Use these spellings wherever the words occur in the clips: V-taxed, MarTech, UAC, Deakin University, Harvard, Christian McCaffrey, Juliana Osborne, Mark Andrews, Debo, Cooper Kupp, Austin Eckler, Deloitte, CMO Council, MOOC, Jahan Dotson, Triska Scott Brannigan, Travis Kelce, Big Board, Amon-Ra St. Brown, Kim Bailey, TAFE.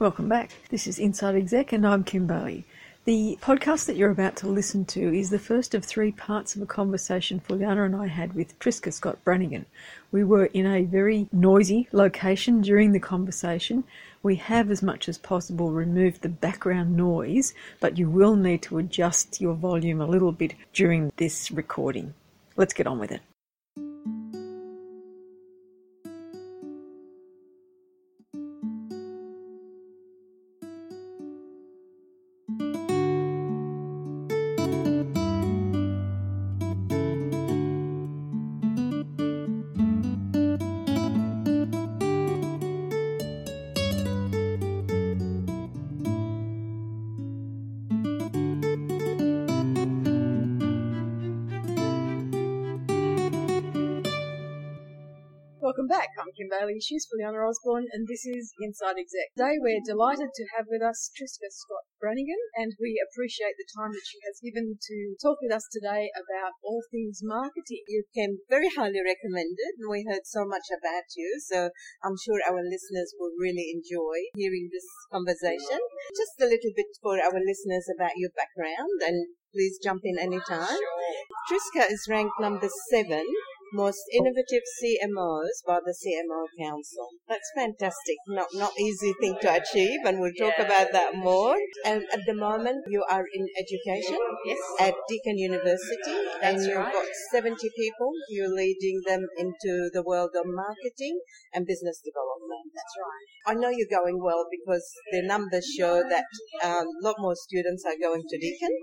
Welcome back. This is Inside Exec and I'm Kim Bailey. The podcast that you're about to listen to is the first of three parts of a conversation Juliana and I had with Triska Scott Brannigan. We were in a very noisy location during the conversation. We have, as much as possible, removed the background noise, but you will need to adjust your volume a little bit during this recording. Let's get on with it. Kim Bailey, she's Juliana Osborne, and this is Inside Exec. Today we're delighted to have with us Triska Scott Brannigan, and we appreciate the time that she has given to talk with us today about all things marketing. You came very highly recommended, and we heard so much about you, so I'm sure our listeners will really enjoy hearing this conversation. Just a little bit for our listeners about your background, and please jump in anytime. Sure. Triska is ranked number 7 most innovative CMOs by the CMO Council. That's fantastic. Not easy thing to achieve, and we'll talk about that more. And at the moment, you are in education at Deakin University, and you've got 70 people. You're leading them into the world of marketing and business development. That's right. I know you're going well because the numbers show that a lot more students are going to Deakin,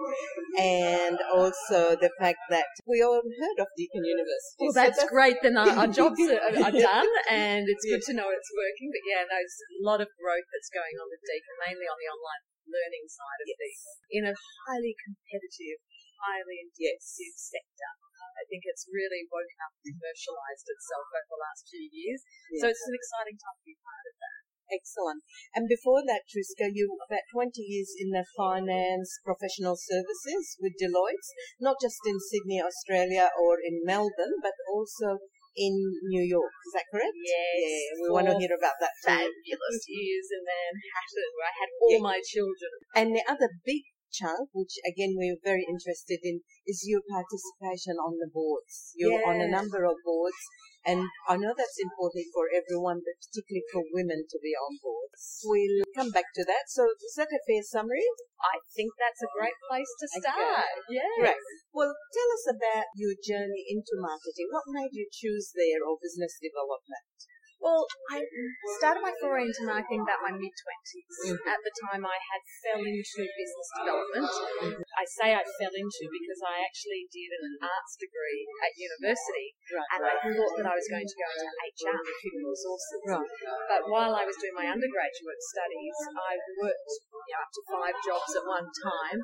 and also the fact that we all heard of Deakin University. Well, that's great. Then our jobs are done, and it's good to know it's working. But there's a lot of growth that's going on with Deakin, mainly on the online learning side of things, in a highly competitive, highly intensive sector. I think it's really woken up and commercialised itself over the last few years. Yes. So it's an exciting time to be part of that. Excellent. And before that, Triska, you were about 20 years in the finance professional services with Deloitte, not just in Sydney, Australia, or in Melbourne, but also in New York. Is that correct? Yes. We want to hear about that too. Fabulous years in Manhattan, where I had all my children. And the other big chunk, which again we're very interested in, is your participation on the boards. You're on a number of boards, and I know that's important for everyone, but particularly for women to be on boards. We'll come back to that. So is that a fair summary? I think that's a great place to start. Okay. Yes. Right. Well, tell us about your journey into marketing. What made you choose there, or business development? Well, I started my foray into marketing about my mid-20s. Mm-hmm. At the time, I had fell into business development. I say I fell into because I actually did an arts degree at university, and I thought that I was going to go into HR, human resources. Right. But while I was doing my undergraduate studies, I worked up to 5 jobs at one time,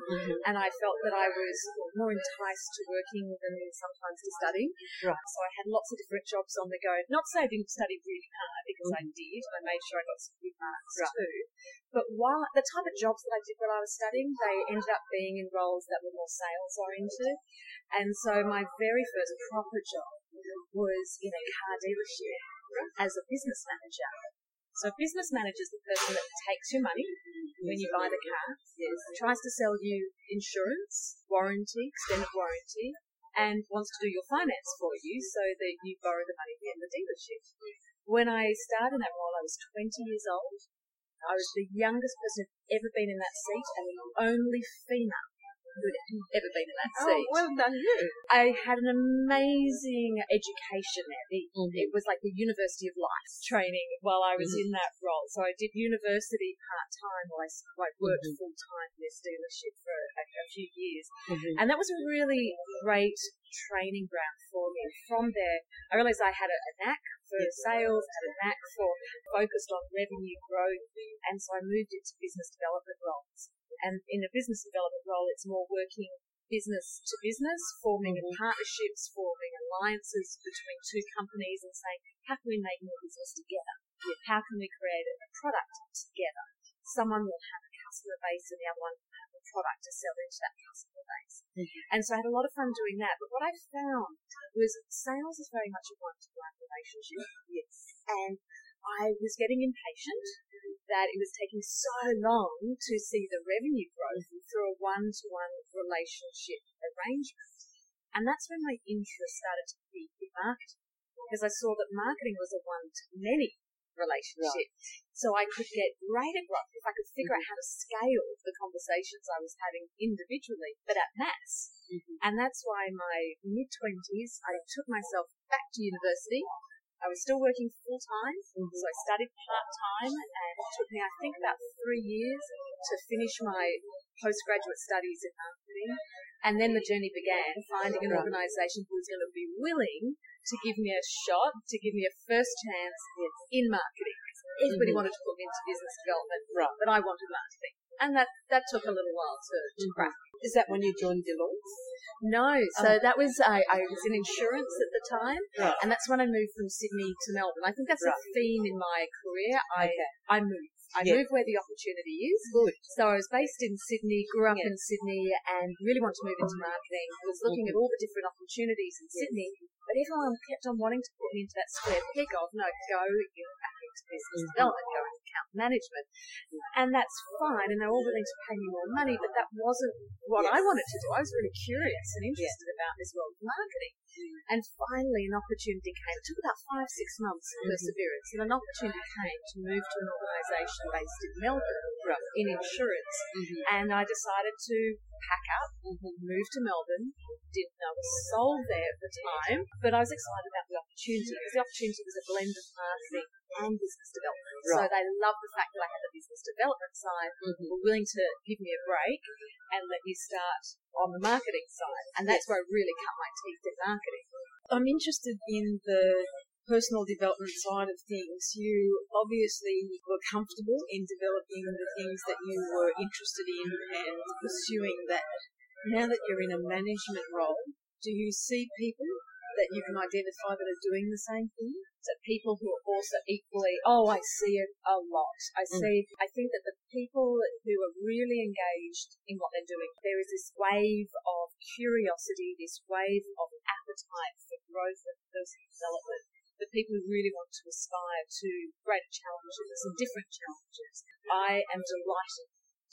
and I felt that I was more enticed to working than sometimes to studying. Right. So I had lots of different jobs on the go. Not so I didn't study really hard, because I did. I made sure I got some good marks too. But while the type of jobs that I did while I was studying, they ended up being in roles that were more sales oriented. And so my very first proper job was in a car dealership as a business manager. So a business manager is the person that takes your money when you buy the car, tries to sell you insurance, warranty, extended warranty, and wants to do your finance for you so that you borrow the money from the dealership. When I started that role, I was 20 years old. I was the youngest person who'd ever been in that seat, and the only female who'd ever been in that seat. Oh, well done you. I had an amazing education there. It was like the University of Life training while I was in that role. So I did university part-time while I worked full-time in this dealership for a few years. And that was a really great training ground for me. From there, I realised I had a knack for sales and a knack for focused on revenue growth, and so I moved into business development roles. And in a business development role, it's more working business to business, forming partnerships, forming alliances between two companies and saying, how can we make more business together? How can we create a product together? Someone will have a customer base and the other one will have a product to sell into that customer base. And so I had a lot of fun doing that. But what I found was sales is very much a one-to-one relationship. And I was getting impatient that it was taking so long to see the revenue growth through a one-to-one relationship arrangement. And that's when my interest started to be in marketing, because I saw that marketing was a one-to-many relationship. Right. So I could get greater growth if I could figure out how to scale the conversations I was having individually, but at mass. Mm-hmm. And that's why my mid-20s, I took myself back to university. I was still working full-time, so I studied part-time, and it took me, I think, about 3 years to finish my postgraduate studies in marketing. And then the journey began, finding an organisation who was going to be willing to give me a shot, to give me a first chance in marketing. Everybody wanted to put me into business development, but I wanted marketing. And that took a little while to crack. Is that when you joined Deloitte? No. So that was, I was in insurance at the time, and that's when I moved from Sydney to Melbourne. I think that's a theme in my career. I moved. I moved where the opportunity is. Good. So I was based in Sydney, grew up in Sydney, and really wanted to move into marketing. I was looking at all the different opportunities in Sydney, but everyone kept on wanting to put me into that square peg of, no, go back into business development, go into account management. And that's fine, and they're all willing to pay me more money, but that wasn't what I wanted to do. I was really curious and interested about this world of marketing. And finally an opportunity came. It took about 5-6 months of perseverance, and an opportunity came to move to an organisation based in Melbourne in insurance. And I decided to pack up, move to Melbourne. Didn't know a soul there at the time, but I was excited about the opportunity, because the opportunity was a blend of marketing and business development. Right. So they loved the fact that I had the business development side, were willing to give me a break and let me start on the marketing side. And that's where I really cut my teeth in marketing. I'm interested in the personal development side of things. You obviously were comfortable in developing the things that you were interested in and pursuing that. Now that you're in a management role, do you see people that you can identify that are doing the same thing? So people who are also equally, I see it a lot. I see, I think that the people who are really engaged in what they're doing, there is this wave of curiosity, this wave of appetite for growth and personal development. The people who really want to aspire to greater challenges and different challenges. I am delighted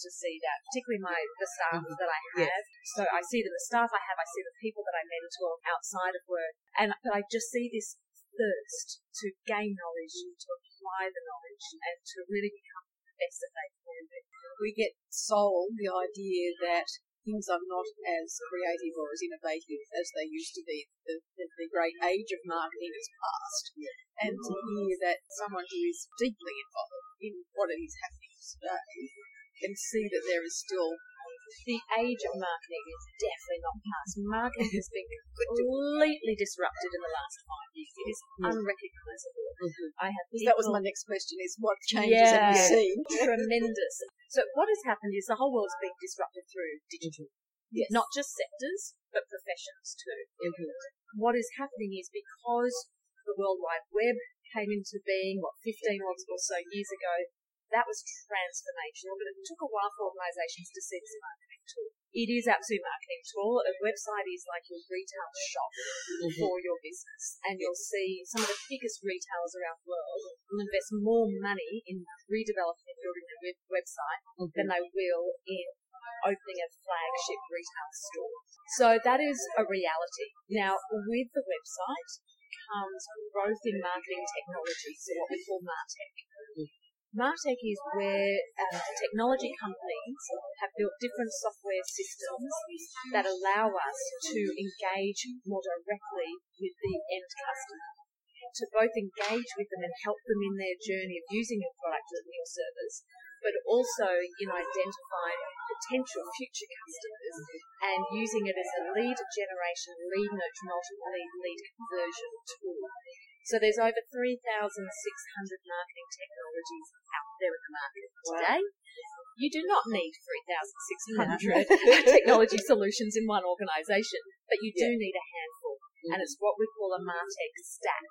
to see that, particularly the staff that I have. Yes. So I see them, the staff I have, I see the people that I mentor outside of work, but I just see this thirst to gain knowledge, to apply the knowledge, and to really become the best that they can be. We get sold the idea that things are not as creative or as innovative as they used to be. The great age of marketing is past. Yeah. And to hear that someone who is deeply involved in what it is happening today can see that there is still... The age of marketing is definitely not past. Marketing has been completely disrupted in the last 5 years. It is unrecognisable. I have people... That was my next question, is what changes have you seen? Tremendous. So what has happened is the whole world's been disrupted through digital. Yes. Not just sectors, but professions too. What is happening is, because the World Wide Web came into being, 15 or so years ago, that was transformational, but it took a while for organisations to see this marketing tool. It is absolutely a marketing tool. A website is like your retail shop for your business, and you'll see some of the biggest retailers around the world will invest more money in redeveloping and building their website than they will in opening a flagship retail store. So that is a reality. Now, with the website comes growth in marketing technology, so what we call MarTech. MarTech is where technology companies have built different software systems that allow us to engage more directly with the end customer, to both engage with them and help them in their journey of using your product or your service, but also in identifying potential future customers and using it as a lead generation, lead nurture, multi-lead, lead conversion tool. So there's over 3,600 marketing technologies out there in the market today. You do not need 3,600 technology solutions in one organisation, but you do need a handful, and it's what we call a MarTech stack.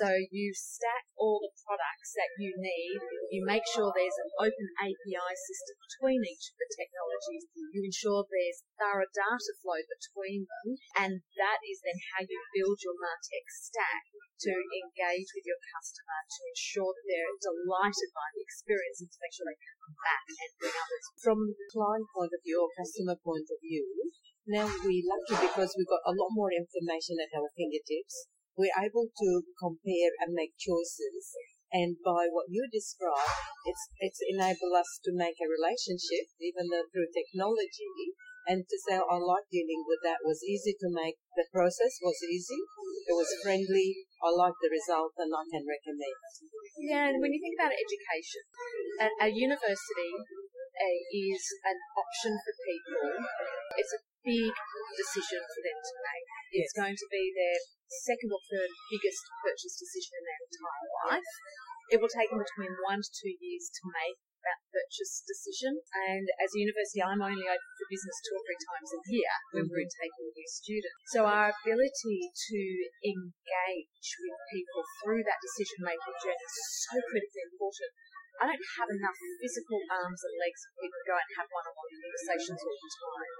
So you stack all the products that you need, you make sure there's an open API system between each of the technologies, you ensure there's thorough data flow between them, and that is then how you build your MarTech stack to engage with your customer to ensure that they're delighted by the experience and to make sure they come back and bring others. From the client point of view or customer point of view, now we're lucky because we've got a lot more information at our fingertips. We're able to compare and make choices. And by what you describe, it's enabled us to make a relationship, even though through technology, and to say, I like dealing with that. It was easy to make. The process was easy. It was friendly. I like the result, and I can recommend. Yeah, and when you think about education, a university is an option for people. It's a big decision for them to make. It's going to be their second or third biggest purchase decision in their entire life. It will take them between 1 to 2 years to make that purchase decision. And as a university, I'm only open for business 2 or 3 times a year when we're taking new students. So our ability to engage with people through that decision-making journey is so critically important. I don't have enough physical arms and legs for people to go out and have one-on-one conversations all the time.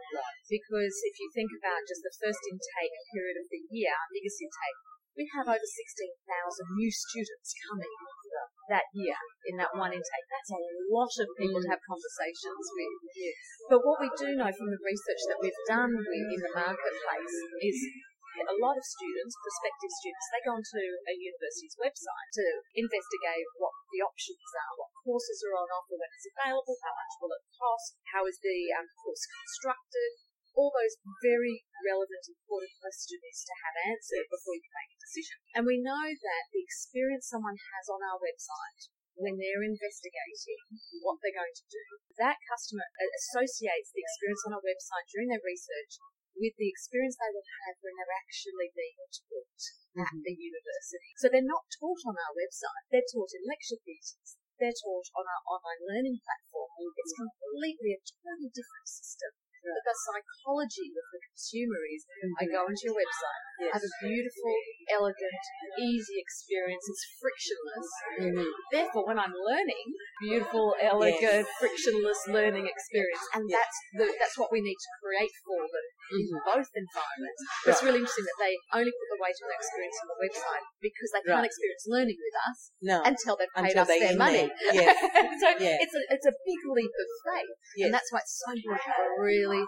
Because if you think about just the first intake period of the year, our biggest intake, we have over 16,000 new students coming that year in that one intake. That's a lot of people to have conversations with. Yes. But what we do know from the research that we've done in the marketplace is a lot of students, prospective students, they go onto a university's website to investigate what the options are, what courses are on offer, when it's available, how much will it cost, how is the course constructed. All those very relevant, important questions to have answered before you make a decision. And we know that the experience someone has on our website when they're investigating what they're going to do, that customer associates the experience on our website during their research with the experience they will have when they're actually being taught at the university. So they're not taught on our website, they're taught in lecture theatres, they're taught on our online learning platform. It's completely a totally different system. But the psychology of the consumer is, I go onto your website, have a beautiful, elegant, easy experience, it's frictionless. Therefore, when I'm learning, beautiful, elegant, frictionless learning experience. And that's what we need to create for them in both environments. But it's really interesting that they only put the weight on their experience on the website because they can't experience learning with us until they've paid us their money. Yes. It's a big leap of faith. Yes. And that's why it's so important to have a really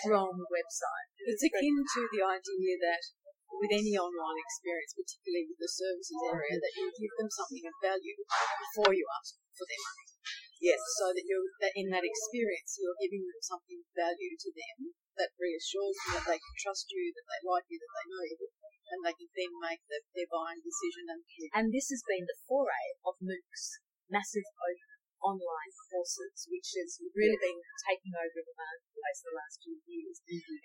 strong website. It's akin to the idea that with any online experience, particularly with the services area, that you give them something of value before you ask for their money. Yes. So that in that experience, you're giving them something of value to them that reassures them that they can trust you, that they like you, that they know you, and they can then make their buying decision. And this has been the foray of MOOCs, massive open online courses, which has really been taking over in the marketplace the last few years.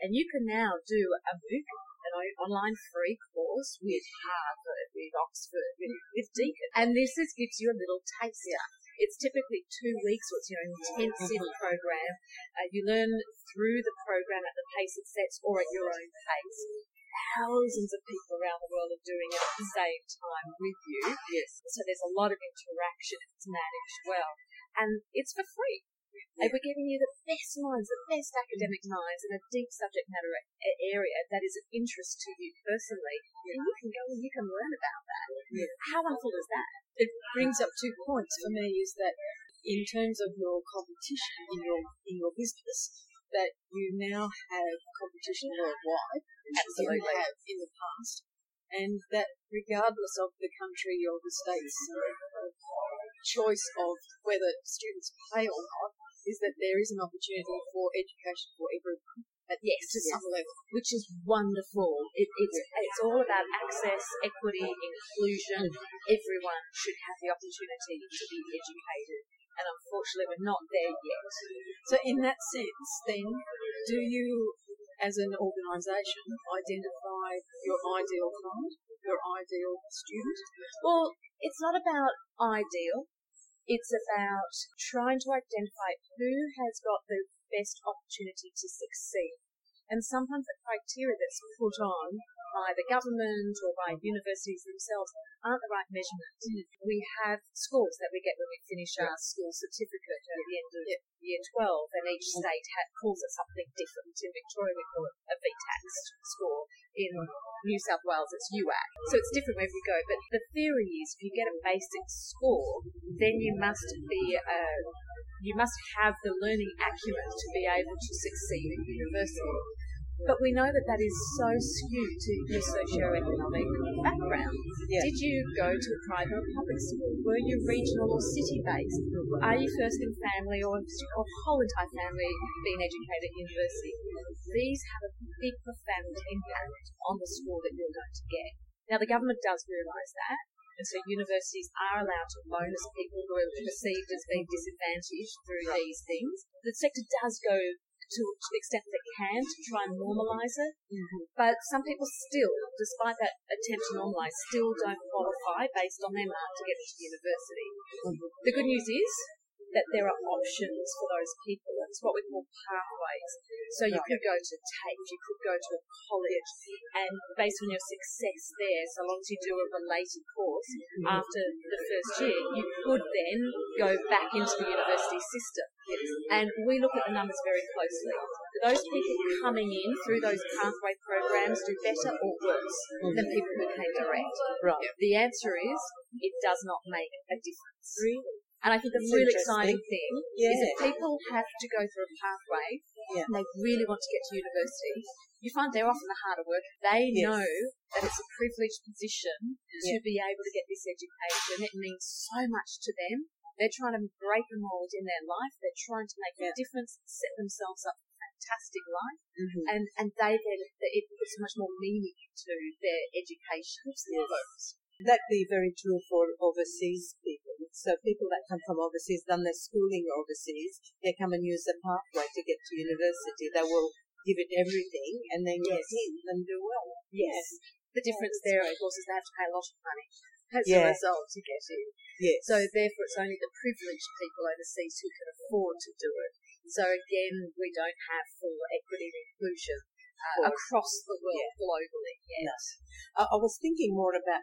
And you can now do a MOOC, an online free course with Harvard, with Oxford, with Deakin. And this gives you a little taster. Yeah. It's typically 2 weeks, so it's an intensive program. You learn through the program at the pace it sets or at your own pace. Thousands of people around the world are doing it at the same time with you. Yes. So there's a lot of interaction if it's managed well. And it's for free. And we're giving you the best minds, the best academic minds in a deep subject matter area that is of interest to you personally. And you can go and you can learn about that. Yeah. How wonderful is that? It brings up 2 points for me is that in terms of your competition in your business, that you now have competition worldwide, which you didn't have in the past, and that regardless of the country or the state's choice of whether students pay or not, is that there is an opportunity for education for everyone. Some level, which is wonderful. It's all about access, equity, inclusion. Everyone should have the opportunity to be educated. And unfortunately, we're not there yet. So in that sense, then, do you, as an organisation, identify your ideal client, your ideal student? Well, it's not about ideal. It's about trying to identify who has got the best opportunity to succeed. And sometimes the criteria that's put on by the government or by universities themselves aren't the right measurement. We have scores that we get when we finish our school certificate at the end of year 12, and each state calls it something different. In Victoria we call it a V-taxed score. In New South Wales it's UAC. So it's different wherever you go, but the theory is if you get a basic score, then you must have the learning acumen to be able to succeed at university. But we know that is so skewed to your socio-economic background. Yeah. Did you go to a private or public school? Were you regional or city-based? Are you first in family or whole entire family being educated at university? These have a big, profound impact on the score that you're going to get. Now, the government does realise that. And so universities are allowed to bonus people who are perceived as being disadvantaged through these things. The sector does go to the extent that it can to try and normalise it. Mm-hmm. But some people still, despite that attempt to normalise, still don't qualify based on their mark to get into university. Mm-hmm. The good news is that there are options for those people. It's what we call pathways. So you could go to TAFE, you could go to a college, and based on your success there, so long as you do a related course after the first year, you could then go back into the university system. And we look at the numbers very closely. Those people coming in through those pathway programs do better or worse than people who came direct. Right. The answer is it does not make a difference. Really? And I think the really exciting thing is that people have to go through a pathway and they really want to get to university. You find they're often the harder work. They know that it's a privileged position to be able to get this education. It means so much to them. They're trying to break a mould in their life. They're trying to make a difference, set themselves up for a fantastic life. Mm-hmm. And it puts much more meaning into their education. Yes. That'd be very true for overseas people. So people that come from overseas, done their schooling overseas, they come and use the pathway to get to university. They will give it everything and then get in and do well. Yes. The difference there, of course, is they have to pay a lot of money as a result to get in. Yes. So therefore it's only the privileged people overseas who can afford to do it. So again, we don't have full equity and inclusion across the world globally. Yes. I was thinking more about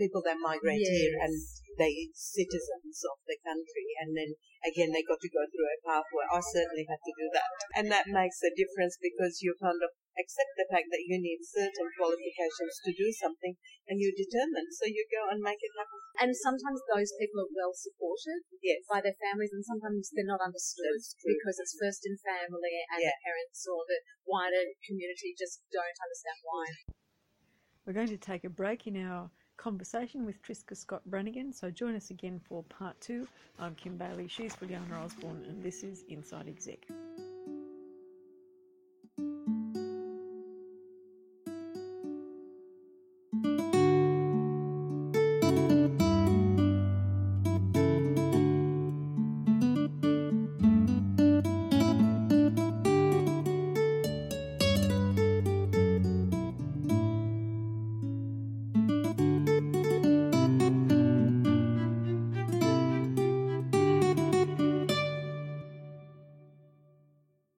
people that migrate here and they citizens of the country, and then again they got to go through a pathway. I certainly had to do that, and that makes a difference because you kind of accept the fact that you need certain qualifications to do something, and you're determined, so you go and make it happen. And sometimes those people are well supported by their families, and sometimes they're not understood because it's first in family and the parents or the wider community just don't understand why. We're going to take a break in our conversation with Triska Scott Brannigan, so join us again for part 2. I'm Kim Bailey, she's Juliana Osborne, and this is Inside Exec.